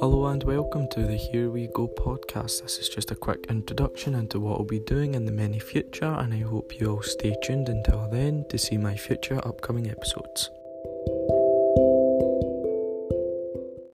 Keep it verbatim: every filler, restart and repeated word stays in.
Hello and welcome to the Here We Go podcast. This is just a quick introduction into what I'll be doing in the many future, and I hope you all stay tuned until then to see my future upcoming episodes.